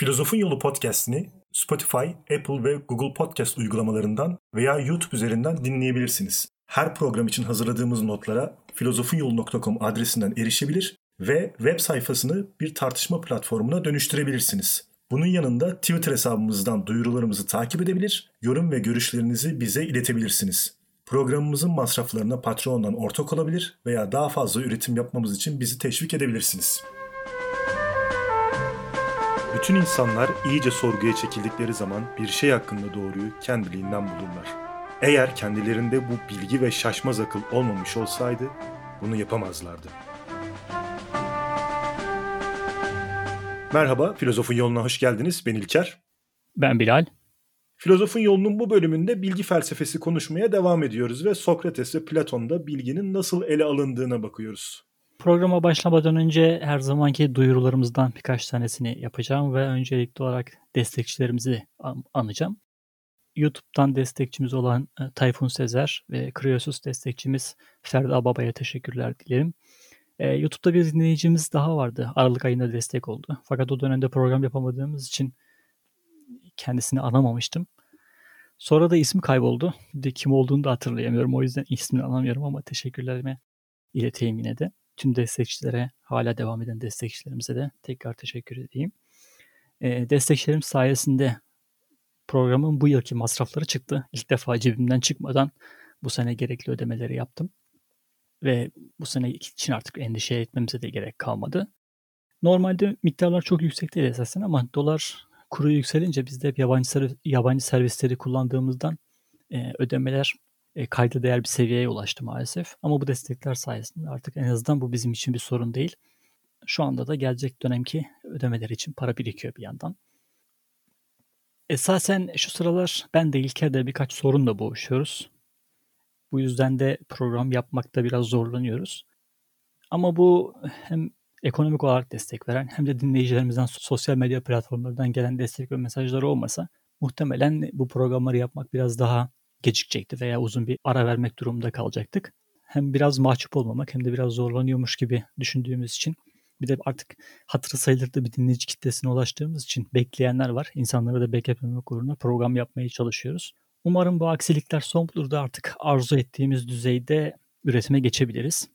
Filozofun Yolu podcast'ini Spotify, Apple ve Google Podcast uygulamalarından veya YouTube üzerinden dinleyebilirsiniz. Her program için hazırladığımız notlara filozofunyolu.com adresinden erişebilir ve web sayfasını bir tartışma platformuna dönüştürebilirsiniz. Bunun yanında Twitter hesabımızdan duyurularımızı takip edebilir, yorum ve görüşlerinizi bize iletebilirsiniz. Programımızın masraflarına Patreon'dan ortak olabilir veya daha fazla üretim yapmamız için bizi teşvik edebilirsiniz. Bütün insanlar iyice sorguya çekildikleri zaman bir şey hakkında doğruyu kendiliğinden bulurlar. Eğer kendilerinde bu bilgi ve şaşmaz akıl olmamış olsaydı bunu yapamazlardı. Merhaba, Filozofun Yolu'na hoş geldiniz. Ben İlker. Ben Bilal. Filozofun Yolu'nun bu bölümünde bilgi felsefesi konuşmaya devam ediyoruz ve Sokrates ve Platon'da bilginin nasıl ele alındığına bakıyoruz. Programa başlamadan önce her zamanki duyurularımızdan birkaç tanesini yapacağım ve öncelikli olarak destekçilerimizi anacağım. YouTube'dan destekçimiz olan Tayfun Sezer ve Kriyosus destekçimiz Ferda Baba'ya teşekkürler dilerim. YouTube'da bir dinleyicimiz daha vardı. Aralık ayında destek oldu. Fakat o dönemde program yapamadığımız için kendisini anamamıştım. Sonra da ismi kayboldu. Kim olduğunu da hatırlayamıyorum. O yüzden ismini anamıyorum ama teşekkürlerimi ileteyim yine de. Tüm destekçilere, hala devam eden destekçilerimize de tekrar teşekkür edeyim. Destekçilerim sayesinde programın bu yılki masrafları çıktı. İlk defa cebimden çıkmadan bu sene gerekli ödemeleri yaptım. Ve bu sene için artık endişe etmemize de gerek kalmadı. Normalde miktarlar çok yüksek değil esasen ama dolar kuru yükselince biz de hep yabancı servisleri kullandığımızdan ödemeler kayda değer bir seviyeye ulaştı maalesef. Ama bu destekler sayesinde artık en azından bu bizim için bir sorun değil. Şu anda da gelecek dönemki ödemeler için para birikiyor bir yandan. Esasen şu sıralar ben de İlker'de birkaç sorunla boğuşuyoruz. Bu yüzden de program yapmakta biraz zorlanıyoruz. Ama bu hem ekonomik olarak destek veren hem de dinleyicilerimizden sosyal medya platformlarından gelen destek ve mesajları olmasa muhtemelen bu programları yapmak biraz daha gecikecekti veya uzun bir ara vermek durumunda kalacaktık. Hem biraz mahcup olmamak hem de biraz zorlanıyormuş gibi düşündüğümüz için bir de artık hatırı sayılır da bir dinleyici kitlesine ulaştığımız için bekleyenler var. İnsanları da bekletmemek uğruna program yapmaya çalışıyoruz. Umarım bu aksilikler son bulur da artık arzu ettiğimiz düzeyde üretime geçebiliriz.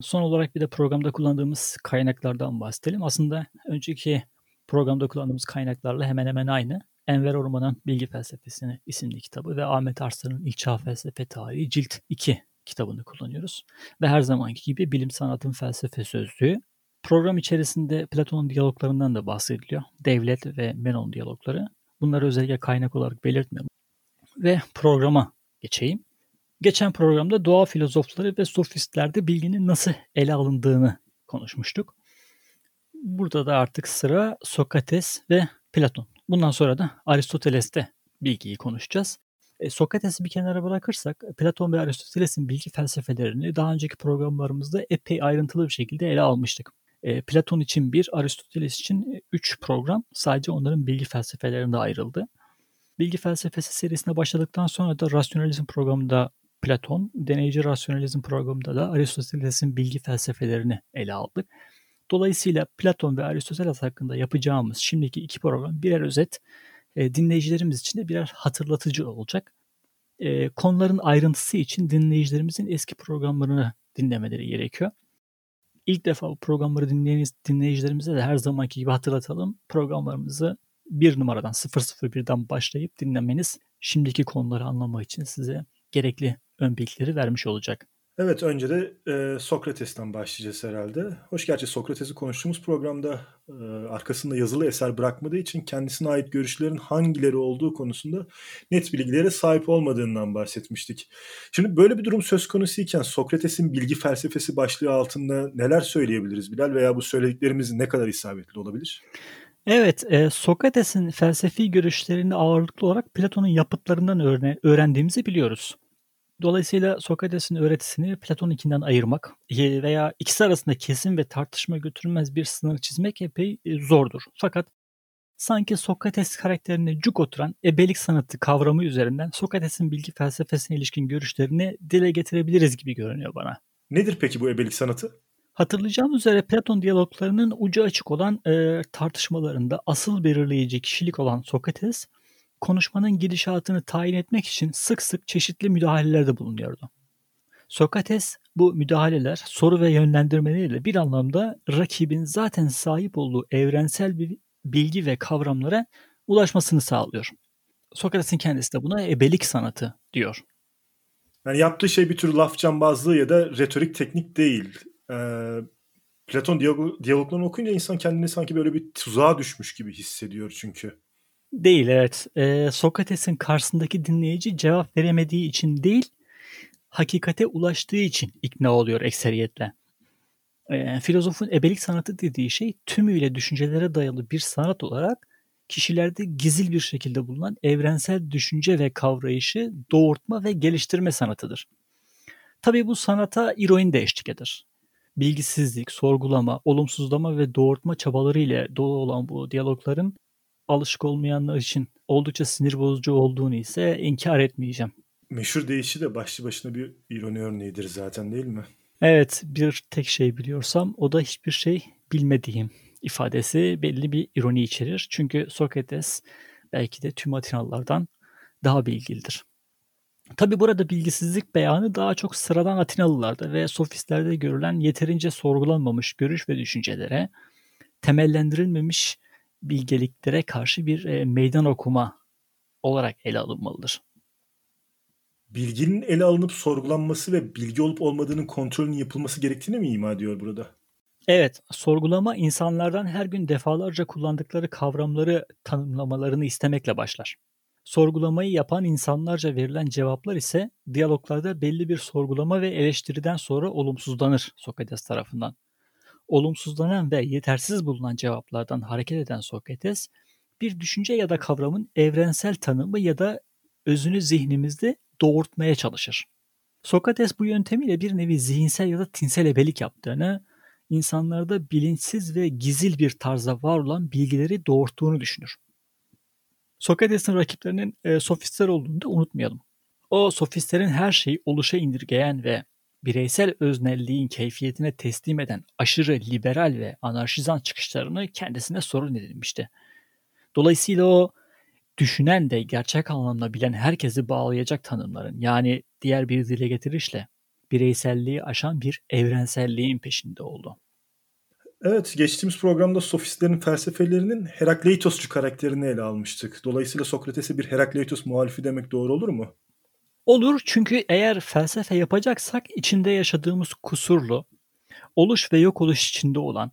Son olarak bir de programda kullandığımız kaynaklardan bahsedelim. Aslında önceki programda kullandığımız kaynaklarla hemen hemen aynı. Enver Orman'ın Bilgi Felsefesini isimli kitabı ve Ahmet Arslan'ın İlçağ Felsefe Tarihi Cilt 2 kitabını kullanıyoruz. Ve her zamanki gibi Bilim Sanatın Felsefe Sözlüğü. Program içerisinde Platon'un diyaloglarından da bahsediliyor. Devlet ve Menon diyalogları. Bunları özellikle kaynak olarak belirtmiyorum. Ve programa geçeyim. Geçen programda doğa filozofları ve sofistlerde bilginin nasıl ele alındığını konuşmuştuk. Burada da artık sıra Sokrates ve Platon. Bundan sonra da Aristoteles'te bilgiyi konuşacağız. Sokrates'i bir kenara bırakırsak Platon ve Aristoteles'in bilgi felsefelerini daha önceki programlarımızda epey ayrıntılı bir şekilde ele almıştık. Platon için 1, Aristoteles için 3 program sadece onların bilgi felsefelerinde ayrıldı. Bilgi felsefesi serisine başladıktan sonra da rasyonalizm programında Platon, deneyici rasyonalizm programında da Aristoteles'in bilgi felsefelerini ele aldık. Dolayısıyla Platon ve Aristoteles hakkında yapacağımız şimdiki 2 program birer özet, dinleyicilerimiz için de birer hatırlatıcı olacak. Konuların ayrıntısı için dinleyicilerimizin eski programlarını dinlemeleri gerekiyor. İlk defa bu programları dinleyen dinleyicilerimize de her zamanki gibi hatırlatalım. Programlarımızı 1 numaradan 001'den başlayıp dinlemeniz şimdiki konuları anlamak için size gerekli ön bilgileri vermiş olacak. Evet, önce de Sokrates'ten başlayacağız herhalde. Gerçi Sokrates'i konuştuğumuz programda arkasında yazılı eser bırakmadığı için kendisine ait görüşlerin hangileri olduğu konusunda net bilgilere sahip olmadığından bahsetmiştik. Şimdi böyle bir durum söz konusuyken Sokrates'in bilgi felsefesi başlığı altında neler söyleyebiliriz Bilal veya bu söylediklerimiz ne kadar isabetli olabilir? Evet, Sokrates'in felsefi görüşlerini ağırlıklı olarak Platon'un yapıtlarından öğrendiğimizi biliyoruz. Dolayısıyla Sokrates'in öğretisini Platon'unkinden ayırmak veya ikisi arasında kesin ve tartışma götürülmez bir sınır çizmek epey zordur. Fakat sanki Sokrates karakterine cuk oturan ebelik sanatı kavramı üzerinden Sokrates'in bilgi felsefesine ilişkin görüşlerini dile getirebiliriz gibi görünüyor bana. Nedir peki bu ebelik sanatı? Hatırlayacağımız üzere Platon diyaloglarının ucu açık olan tartışmalarında asıl belirleyici kişilik olan Sokrates, konuşmanın gidişatını tayin etmek için sık sık çeşitli müdahalelerde bulunuyordu. Sokrates bu müdahaleler, soru ve yönlendirmeleriyle bir anlamda rakibin zaten sahip olduğu evrensel bir bilgi ve kavramlara ulaşmasını sağlıyor. Sokrates'in kendisi de buna ebelik sanatı diyor. Yani yaptığı şey bir tür laf cambazlığı ya da retorik teknik değil. Platon diyaloglarını okuyunca insan kendini sanki böyle bir tuzağa düşmüş gibi hissediyor çünkü. Değil, evet. Sokrates'in karşısındaki dinleyici cevap veremediği için değil, hakikate ulaştığı için ikna oluyor ekseriyetle. Filozofun ebelik sanatı dediği şey tümüyle düşüncelere dayalı bir sanat olarak kişilerde gizli bir şekilde bulunan evrensel düşünce ve kavrayışı doğurtma ve geliştirme sanatıdır. Tabii bu sanata iroin de eşlik eder. Bilgisizlik, sorgulama, olumsuzlama ve doğurtma çabaları ile dolu olan bu diyalogların alışık olmayanlar için oldukça sinir bozucu olduğunu ise inkar etmeyeceğim. Meşhur deyişi de başlı başına bir ironi örneğidir zaten, değil mi? Evet, bir tek şey biliyorsam o da hiçbir şey bilmediğim ifadesi belli bir ironi içerir. Çünkü Sokrates belki de tüm Atinalılardan daha bilgilidir. Tabi burada bilgisizlik beyanı daha çok sıradan Atinalılarda ve sofistlerde görülen yeterince sorgulanmamış görüş ve düşüncelere, temellendirilmemiş bilgeliklere karşı bir meydan okuma olarak ele alınmalıdır. Bilginin ele alınıp sorgulanması ve bilgi olup olmadığının kontrolünün yapılması gerektiğini mi ima ediyor burada? Evet, sorgulama insanlardan her gün defalarca kullandıkları kavramları tanımlamalarını istemekle başlar. Sorgulamayı yapan insanlarca verilen cevaplar ise diyaloglarda belli bir sorgulama ve eleştiriden sonra olumsuzlanır Sokrates tarafından. Olumsuzlanan ve yetersiz bulunan cevaplardan hareket eden Sokrates, bir düşünce ya da kavramın evrensel tanımı ya da özünü zihnimizde doğurtmaya çalışır. Sokrates bu yöntemiyle bir nevi zihinsel ya da tinsel ebelik yaptığını, insanlarda bilinçsiz ve gizil bir tarzda var olan bilgileri doğurttuğunu düşünür. Sokrates'in rakiplerinin sofistler olduğunu da unutmayalım. O sofistlerin her şeyi oluşa indirgeyen ve bireysel öznelliğin keyfiyetine teslim eden aşırı liberal ve anarşizan çıkışlarını kendisine sorun edilmişti. Dolayısıyla o düşünen de gerçek anlamda bilen herkesi bağlayacak tanımların, yani diğer bir dile getirişle bireyselliği aşan bir evrenselliğin peşinde oldu. Evet, geçtiğimiz programda sofistlerin felsefelerinin Herakleitosçu karakterini ele almıştık. Dolayısıyla Sokrates'e bir Herakleitos muhalifi demek doğru olur mu? Olur, çünkü eğer felsefe yapacaksak içinde yaşadığımız kusurlu, oluş ve yok oluş içinde olan,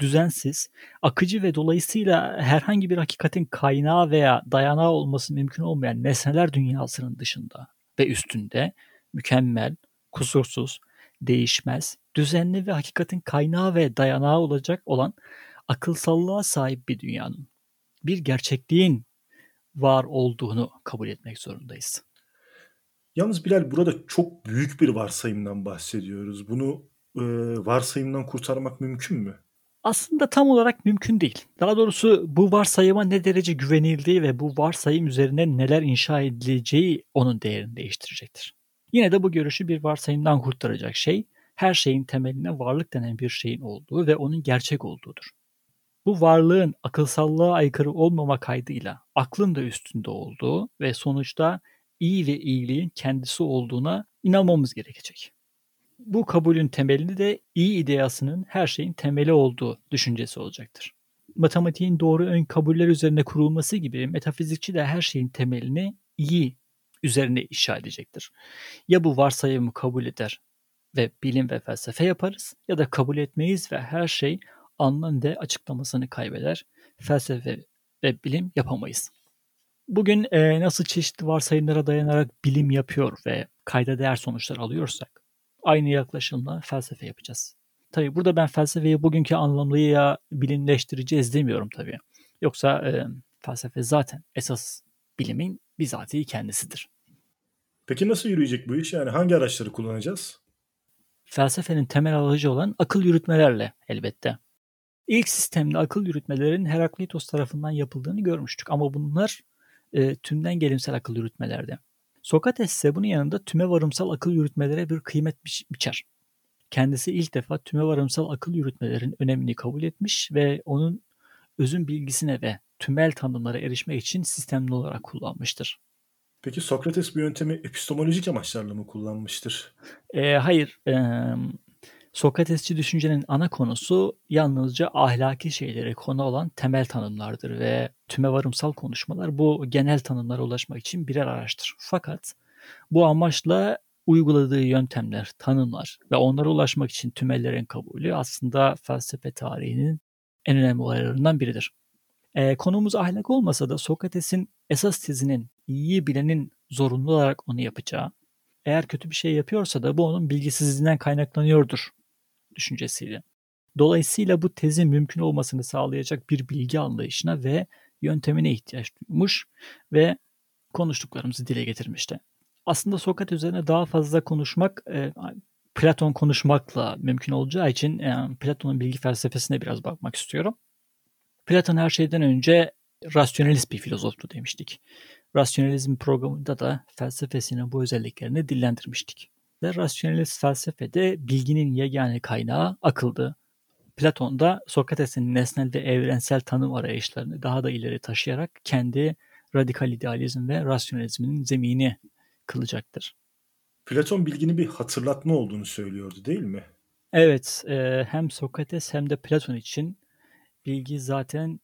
düzensiz, akıcı ve dolayısıyla herhangi bir hakikatin kaynağı veya dayanağı olması mümkün olmayan nesneler dünyasının dışında ve üstünde mükemmel, kusursuz, değişmez, düzenli ve hakikatin kaynağı ve dayanağı olacak olan akılsallığa sahip bir dünyanın, bir gerçekliğin var olduğunu kabul etmek zorundayız. Yalnız Bilal, burada çok büyük bir varsayımdan bahsediyoruz. Bunu varsayımdan kurtarmak mümkün mü? Aslında tam olarak mümkün değil. Daha doğrusu bu varsayıma ne derece güvenildiği ve bu varsayım üzerine neler inşa edileceği onun değerini değiştirecektir. Yine de bu görüşü bir varsayımdan kurtaracak şey, her şeyin temeline varlık denen bir şeyin olduğu ve onun gerçek olduğudur. Bu varlığın akılsallığa aykırı olmama kaydıyla aklın da üstünde olduğu ve sonuçta iyi ve iyiliğin kendisi olduğuna inanmamız gerekecek. Bu kabulün temelini de iyi ideasının her şeyin temeli olduğu düşüncesi olacaktır. Matematiğin doğru ön kabuller üzerine kurulması gibi metafizikçi de her şeyin temelini iyi üzerine inşa edecektir. Ya bu varsayımı kabul eder ve bilim ve felsefe yaparız ya da kabul etmeyiz ve her şey anlam ve açıklamasını kaybeder. Felsefe ve bilim yapamayız. Bugün nasıl çeşitli varsayımlara dayanarak bilim yapıyor ve kayda değer sonuçlar alıyorsak aynı yaklaşımla felsefe yapacağız. Tabii burada ben felsefeyi bugünkü anlamıyla bilimleştireceğiz demiyorum tabii. Yoksa felsefe zaten esas bilimin bizatihi kendisidir. Peki nasıl yürüyecek bu iş? Yani hangi araçları kullanacağız? Felsefenin temel alıcı olan akıl yürütmelerle elbette. İlk sistemde akıl yürütmelerin Herakleitos tarafından yapıldığını görmüştük. Ama bunlar tümden gelimsel akıl yürütmelerdi. Sokrates ise bunun yanında tüme varımsal akıl yürütmelere bir kıymet biçer. kendisi ilk defa tümevarımsal akıl yürütmelerin önemini kabul etmiş ve onun özün bilgisine ve tümel tanımlara erişmek için sistemli olarak kullanmıştır. Peki Sokrates bu yöntemi epistemolojik amaçlarla mı kullanmıştır? Hayır. Sokratesçi düşüncenin ana konusu yalnızca ahlaki şeylere konu olan temel tanımlardır ve tümevarımsal konuşmalar bu genel tanımlara ulaşmak için birer araçtır. Fakat bu amaçla uyguladığı yöntemler, tanımlar ve onlara ulaşmak için tümellerin kabulü aslında felsefe tarihinin en önemli olaylarından biridir. Konumuz ahlak olmasa da Sokrates'in esas tezinin iyi bilenin zorunlu olarak onu yapacağı, eğer kötü bir şey yapıyorsa da bu onun bilgisizliğinden kaynaklanıyordur düşüncesiyle. Dolayısıyla bu tezin mümkün olmasını sağlayacak bir bilgi anlayışına ve yöntemine ihtiyaç duymuş ve konuştuklarımızı dile getirmişti. Aslında Sokrates üzerine daha fazla konuşmak, Platon konuşmakla mümkün olacağı için Platon'un bilgi felsefesine biraz bakmak istiyorum. Platon her şeyden önce rasyonalist bir filozoftu demiştik. Rasyonalizm programında da felsefesinin bu özelliklerini dillendirmiştik. Ve rasyonalist felsefede bilginin yegane kaynağı akıldı. Platon da Sokrates'in nesnel ve evrensel tanım arayışlarını daha da ileri taşıyarak kendi radikal idealizm ve rasyonalizmin zemini kılacaktır. Platon bilginin bir hatırlatma olduğunu söylüyordu değil mi? Evet, hem Sokrates hem de Platon için bilgi zaten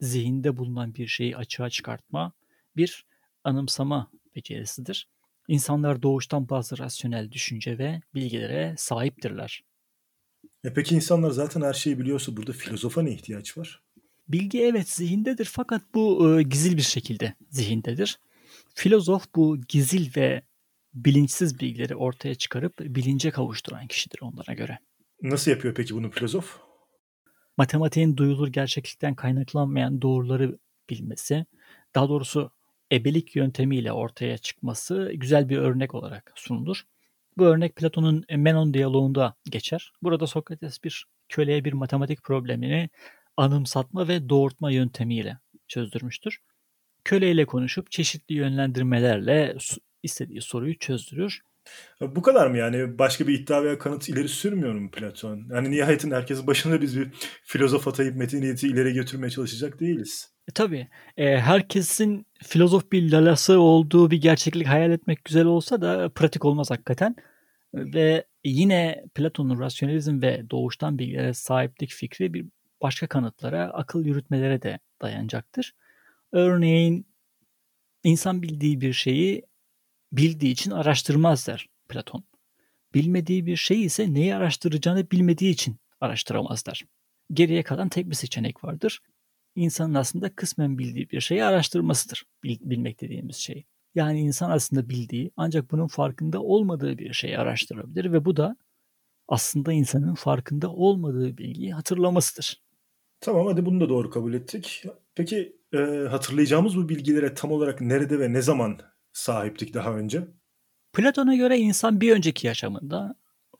zihinde bulunan bir şeyi açığa çıkartma, bir anımsama becerisidir. İnsanlar doğuştan bazı rasyonel düşünce ve bilgilere sahiptirler. Peki insanlar zaten her şeyi biliyorsa burada filozofa ne ihtiyaç var? Bilgi evet zihindedir fakat bu gizli bir şekilde zihindedir. Filozof bu gizil ve bilinçsiz bilgileri ortaya çıkarıp bilince kavuşturan kişidir onlara göre. Nasıl yapıyor peki bunu filozof? Matematiğin duyulur gerçeklikten kaynaklanmayan doğruları bilmesi, daha doğrusu ebelik yöntemiyle ortaya çıkması güzel bir örnek olarak sunulur. Bu örnek Platon'un Menon diyaloğunda geçer. Burada Sokrates bir köleye bir matematik problemini anımsatma ve doğurtma yöntemiyle çözdürmüştür. Köleyle konuşup çeşitli yönlendirmelerle istediği soruyu çözdürür. Bu kadar mı yani? Başka bir iddia veya kanıt ileri sürmüyor mu Platon? Yani nihayetinde herkesin başına biz bir filozof atayıp medeniyeti ileri götürmeye çalışacak değiliz. Tabii. Herkesin filozof bir lalası olduğu bir gerçeklik hayal etmek güzel olsa da pratik olmaz hakikaten. Ve yine Platon'un rasyonalizm ve doğuştan bilgilere sahiplik fikri bir başka kanıtlara, akıl yürütmelere de dayanacaktır. Örneğin insan bildiği bir şeyi bildiği için araştırmaz der Platon. Bilmediği bir şeyi ise neyi araştıracağını bilmediği için araştıramaz der. Geriye kalan tek bir seçenek vardır. İnsanın aslında kısmen bildiği bir şeyi araştırmasıdır. Bilmek dediğimiz şey. Yani insan aslında bildiği ancak bunun farkında olmadığı bir şeyi araştırabilir ve bu da aslında insanın farkında olmadığı bilgiyi hatırlamasıdır. Tamam hadi bunu da doğru kabul ettik. Peki hatırlayacağımız bu bilgilere tam olarak nerede ve ne zaman sahiptik daha önce? Platon'a göre insan bir önceki yaşamında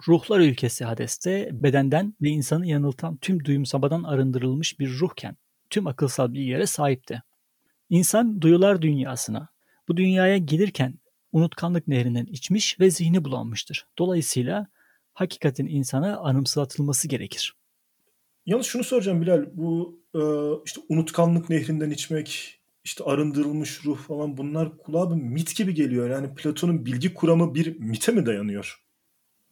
ruhlar ülkesi Hades'te bedenden ve insanı yanıltan tüm duyumsamadan arındırılmış bir ruhken tüm akılsal bilgilere sahipti. İnsan duyular dünyasına, bu dünyaya gelirken unutkanlık nehrinden içmiş ve zihni bulanmıştır. Dolayısıyla hakikatin insana anımsatılması gerekir. Yalnız şunu soracağım Bilal, bu işte unutkanlık nehrinden içmek, İşte arındırılmış ruh falan bunlar kulağa bir mit gibi geliyor. Yani Platon'un bilgi kuramı bir mite mi dayanıyor?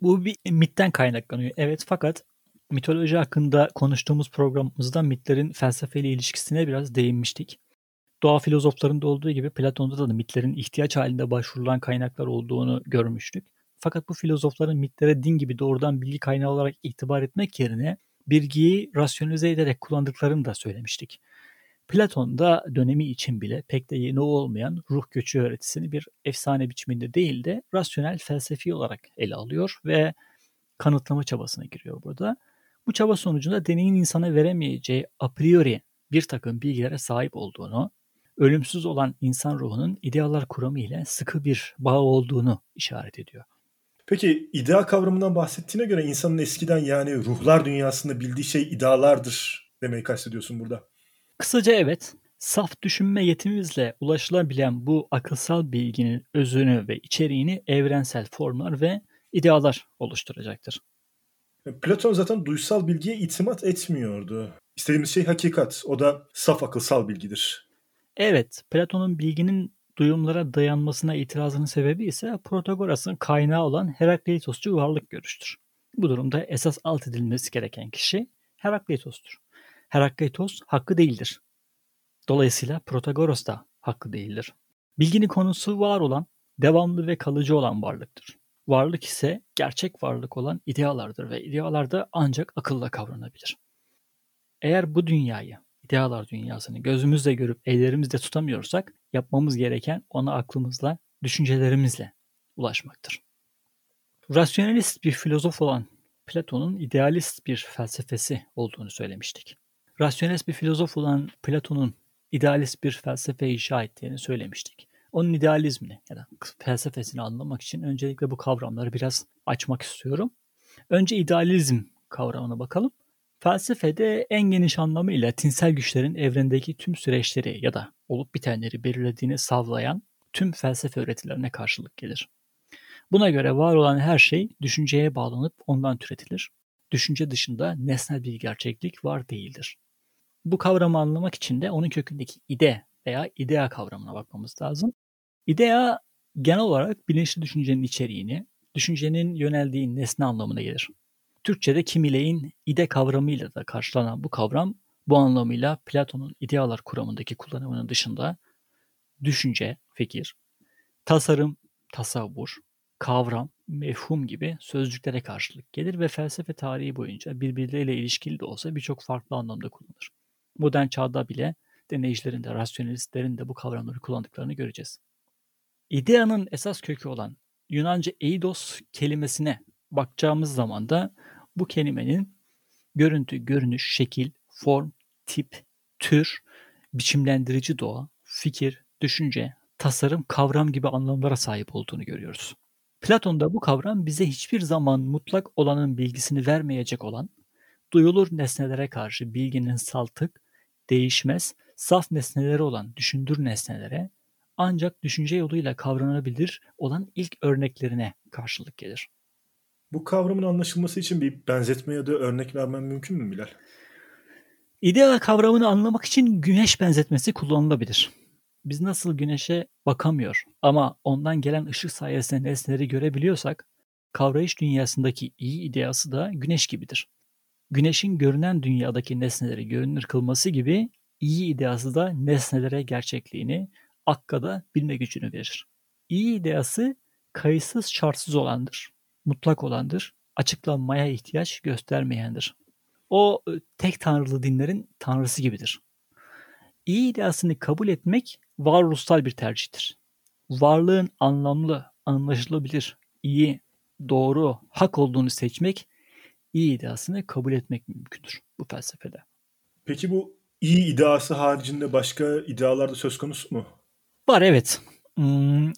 Bu bir mitten kaynaklanıyor. Evet fakat mitoloji hakkında konuştuğumuz programımızda mitlerin felsefeyle ilişkisine biraz değinmiştik. Doğa filozoflarında olduğu gibi Platon'da da mitlerin ihtiyaç halinde başvurulan kaynaklar olduğunu görmüştük. Fakat bu filozofların mitlere din gibi doğrudan bilgi kaynağı olarak itibar etmek yerine bilgiyi rasyonize ederek kullandıklarını da söylemiştik. Platon'da dönemi için bile pek de yeni olmayan ruh göçü öğretisini bir efsane biçiminde değil de rasyonel felsefi olarak ele alıyor ve kanıtlama çabasına giriyor burada. Bu çaba sonucunda deneyin insana veremeyeceği a priori bir takım bilgilere sahip olduğunu, ölümsüz olan insan ruhunun idealar kuramı ile sıkı bir bağ olduğunu işaret ediyor. Peki idea kavramından bahsettiğine göre insanın eskiden yani ruhlar dünyasında bildiği şey idealardır demeyi kastediyorsun burada. Kısaca evet, saf düşünme yetimizle ulaşılabilen bu akılsal bilginin özünü ve içeriğini evrensel formlar ve idealar oluşturacaktır. Platon zaten duysal bilgiye itimat etmiyordu. İstediğimiz şey hakikat. O da saf akılsal bilgidir. Evet, Platon'un bilginin duyumlara dayanmasına itirazının sebebi ise Protagoras'ın kaynağı olan Herakleitosçu varlık görüştür. Bu durumda esas alt edilmesi gereken kişi Herakleitos'tur. Herakleitos hakkı değildir. Dolayısıyla Protagoras da hakkı değildir. Bilginin konusu var olan, devamlı ve kalıcı olan varlıktır. Varlık ise gerçek varlık olan idealardır ve idealar da ancak akılla kavranabilir. Eğer bu dünyayı, idealar dünyasını gözümüzle görüp ellerimizle tutamıyorsak yapmamız gereken ona aklımızla, düşüncelerimizle ulaşmaktır. Rasyonalist bir filozof olan Platon'un idealist bir felsefesi olduğunu söylemiştik. Rasyonalist bir filozof olan Platon'un idealist bir felsefe inşa ettiğini söylemiştik. Onun idealizmini ya da felsefesini anlamak için öncelikle bu kavramları biraz açmak istiyorum. Önce idealizm kavramına bakalım. Felsefede en geniş anlamıyla tinsel güçlerin evrendeki tüm süreçleri ya da olup bitenleri belirlediğini savlayan tüm felsefe öğretilerine karşılık gelir. Buna göre var olan her şey düşünceye bağlanıp ondan türetilir. Düşünce dışında nesnel bir gerçeklik var değildir. Bu kavramı anlamak için de onun kökündeki ide veya idea kavramına bakmamız lazım. İdea genel olarak bilinçli düşüncenin içeriğini, düşüncenin yöneldiği nesne anlamına gelir. Türkçe'de kimilerin ide kavramıyla da karşılanan bu kavram bu anlamıyla Platon'un idealar kuramındaki kullanımının dışında düşünce, fikir, tasarım, tasavvur, kavram, mefhum gibi sözcüklere karşılık gelir ve felsefe tarihi boyunca birbirleriyle ilişkili de olsa birçok farklı anlamda kullanılır. Modern çağda bile deneycilerin de rasyonalistlerin de bu kavramları kullandıklarını göreceğiz. İdeanın esas kökü olan Yunanca eidos kelimesine bakacağımız zaman da bu kelimenin görüntü, görünüş, şekil, form, tip, tür, biçimlendirici doğa, fikir, düşünce, tasarım, kavram gibi anlamlara sahip olduğunu görüyoruz. Platon'da bu kavram bize hiçbir zaman mutlak olanın bilgisini vermeyecek olan, duyulur nesnelere karşı bilginin saltık, değişmez, saf nesneleri olan düşündür nesnelere ancak düşünce yoluyla kavranabilir olan ilk örneklerine karşılık gelir. Bu kavramın anlaşılması için bir benzetme ya da örnek vermem mümkün mü Bilal? İdea kavramını anlamak için güneş benzetmesi kullanılabilir. Biz nasıl güneşe bakamıyor ama ondan gelen ışık sayesinde nesneleri görebiliyorsak, kavrayış dünyasındaki iyi ideası da güneş gibidir. Güneşin görünen dünyadaki nesneleri görünür kılması gibi iyi ideası da nesnelere gerçekliğini, akkada bilme gücünü verir. İyi ideası kayıtsız şartsız olandır, mutlak olandır, açıklanmaya ihtiyaç göstermeyendir. O tek tanrılı dinlerin tanrısı gibidir. İyi ideasını kabul etmek varoluşsal bir tercihtir. Varlığın anlamlı, anlaşılabilir, iyi, doğru, hak olduğunu seçmek, iyi ideasını kabul etmek mümkündür bu felsefede. Peki bu iyi ideası haricinde başka idealar da söz konusu mu? Var, evet.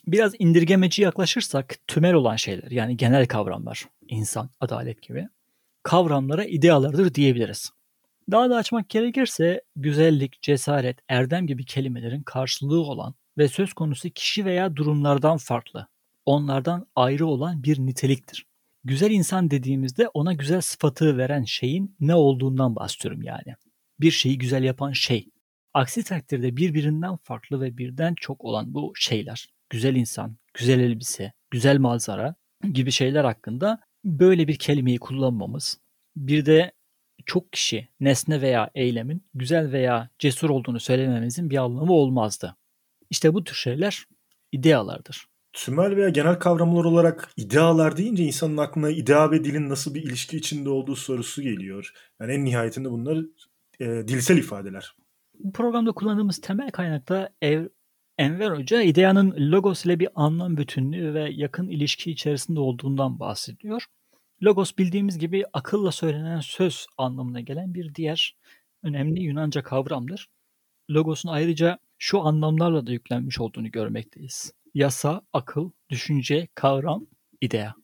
Biraz indirgemeci yaklaşırsak tümel olan şeyler yani genel kavramlar, insan, adalet gibi kavramlara idealardır diyebiliriz. Daha da açmak gerekirse güzellik, cesaret, erdem gibi kelimelerin karşılığı olan ve söz konusu kişi veya durumlardan farklı, onlardan ayrı olan bir niteliktir. Güzel insan dediğimizde ona güzel sıfatı veren şeyin ne olduğundan bahsediyorum yani. Bir şeyi güzel yapan şey. Aksi takdirde birbirinden farklı ve birden çok olan bu şeyler, güzel insan, güzel elbise, güzel manzara gibi şeyler hakkında böyle bir kelimeyi kullanmamız, bir de çok kişi, nesne veya eylemin güzel veya cesur olduğunu söylememizin bir anlamı olmazdı. İşte bu tür şeyler idealardır. Tümel veya genel kavramlar olarak idealar deyince insanın aklına idea ve dilin nasıl bir ilişki içinde olduğu sorusu geliyor. Yani en nihayetinde bunlar dilsel ifadeler. Bu programda kullandığımız temel kaynakta Enver Hoca ideanın logos ile bir anlam bütünlüğü ve yakın ilişki içerisinde olduğundan bahsediyor. Logos bildiğimiz gibi akılla söylenen söz anlamına gelen bir diğer önemli Yunanca kavramdır. Logos'un ayrıca şu anlamlarla da yüklenmiş olduğunu görmekteyiz. Yasa, akıl, düşünce, kavram, idea.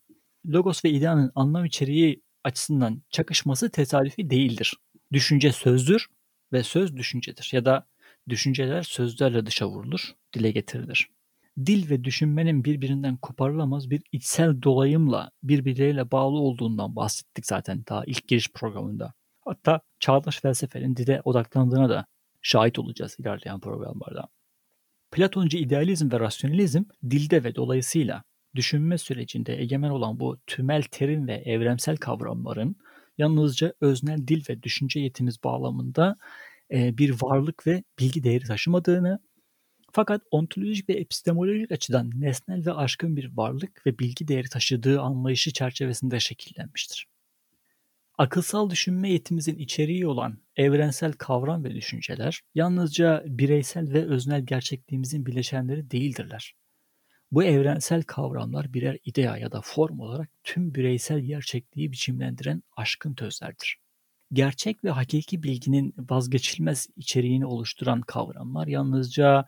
Logos ve ideanın anlam içeriği açısından çakışması tesadüfi değildir. Düşünce sözdür ve söz düşüncedir ya da düşünceler sözlerle dışa vurulur, dile getirilir. dil ve düşünmenin birbirinden koparılamaz bir içsel dolayımla birbirleriyle bağlı olduğundan bahsettik zaten daha ilk giriş programında. Hatta çağdaş felsefenin dile odaklandığına da şahit olacağız ilerleyen programlarda. Platoncu idealizm ve rasyonalizm dilde ve dolayısıyla düşünme sürecinde egemen olan bu tümel terim ve evrensel kavramların yalnızca öznel dil ve düşünce yetimiz bağlamında bir varlık ve bilgi değeri taşımadığını, fakat ontolojik ve epistemolojik açıdan nesnel ve aşkın bir varlık ve bilgi değeri taşıdığı anlayışı çerçevesinde şekillenmiştir. Akılsal düşünme yetimizin içeriği olan evrensel kavram ve düşünceler yalnızca bireysel ve öznel gerçekliğimizin bileşenleri değildirler. Bu evrensel kavramlar birer idea ya da form olarak tüm bireysel gerçekliği biçimlendiren aşkın tözlerdir. Gerçek ve hakiki bilginin vazgeçilmez içeriğini oluşturan kavramlar yalnızca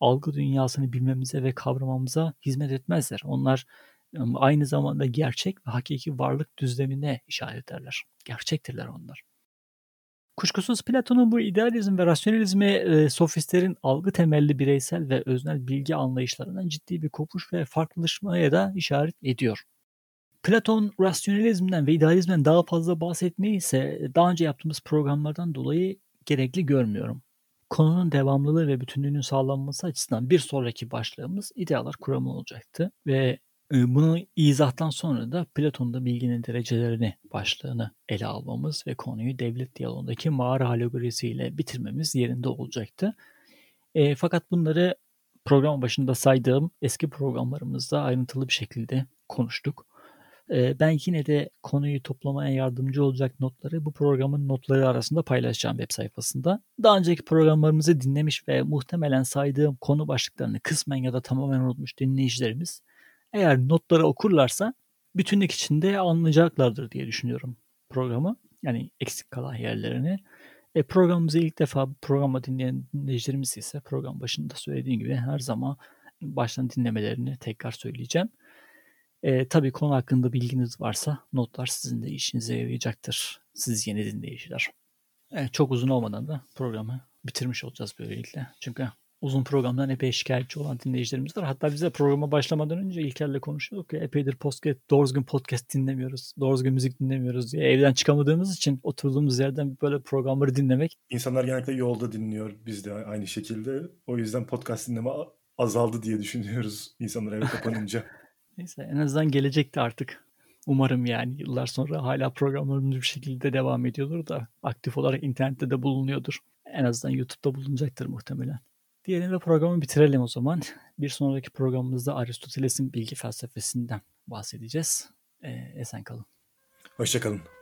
algı dünyasını bilmemize ve kavramamıza hizmet etmezler. Onlar aynı zamanda gerçek ve hakiki varlık düzlemine işaret ederler. Gerçektirler onlar. Kuşkusuz Platon'un bu idealizm ve rasyonalizmi sofistlerin algı temelli bireysel ve öznel bilgi anlayışlarından ciddi bir kopuş ve farklılaşmaya da işaret ediyor. Platon rasyonalizmden ve idealizmden daha fazla bahsetmeyi ise daha önce yaptığımız programlardan dolayı gerekli görmüyorum. Konunun devamlılığı ve bütünlüğünün sağlanması açısından bir sonraki başlığımız idealar kuramı olacaktı ve bunu izahtan sonra da Platon'da bilginin derecelerini başlığını ele almamız ve konuyu devlet diyaloğundaki mağara alegorisiyle bitirmemiz yerinde olacaktı. Fakat bunları program başında saydığım eski programlarımızda ayrıntılı bir şekilde konuştuk. Ben yine de konuyu toplamaya yardımcı olacak notları bu programın notları arasında paylaşacağım web sayfasında. Daha önceki programlarımızı dinlemiş ve muhtemelen saydığım konu başlıklarını kısmen ya da tamamen unutmuş dinleyicilerimiz eğer notları okurlarsa bütünlük içinde anlayacaklardır diye düşünüyorum programı. Yani eksik kalan yerlerini. Programımızı ilk defa programa dinleyen dinleyicilerimiz ise program başında söylediğim gibi her zaman baştan dinlemelerini tekrar söyleyeceğim. Tabii konu hakkında bilginiz varsa notlar sizin de işinize yarayacaktır. Siz yeni dinleyiciler. Çok uzun olmadan da programı bitirmiş olacağız böylelikle. Çünkü uzun programdan epey şikayetçi olan dinleyicilerimiz var. Hatta bize programa başlamadan önce İlker'le konuşuyorduk ya epeydir doğru gün podcast dinlemiyoruz, doğru gün müzik dinlemiyoruz diye. Evden çıkamadığımız için oturduğumuz yerden böyle programları dinlemek. İnsanlar genellikle yolda dinliyor biz de aynı şekilde. O yüzden podcast dinleme azaldı diye düşünüyoruz insanlar eve kapanınca. Neyse en azından gelecekti artık. Umarım yani yıllar sonra hala programlarımız bir şekilde devam ediyordur da aktif olarak internette de bulunuyordur. En azından YouTube'da bulunacaktır muhtemelen. Diyelim ve programı bitirelim o zaman. Bir sonraki programımızda Aristoteles'in bilgi felsefesinden bahsedeceğiz. Esen kalın. Hoşça kalın.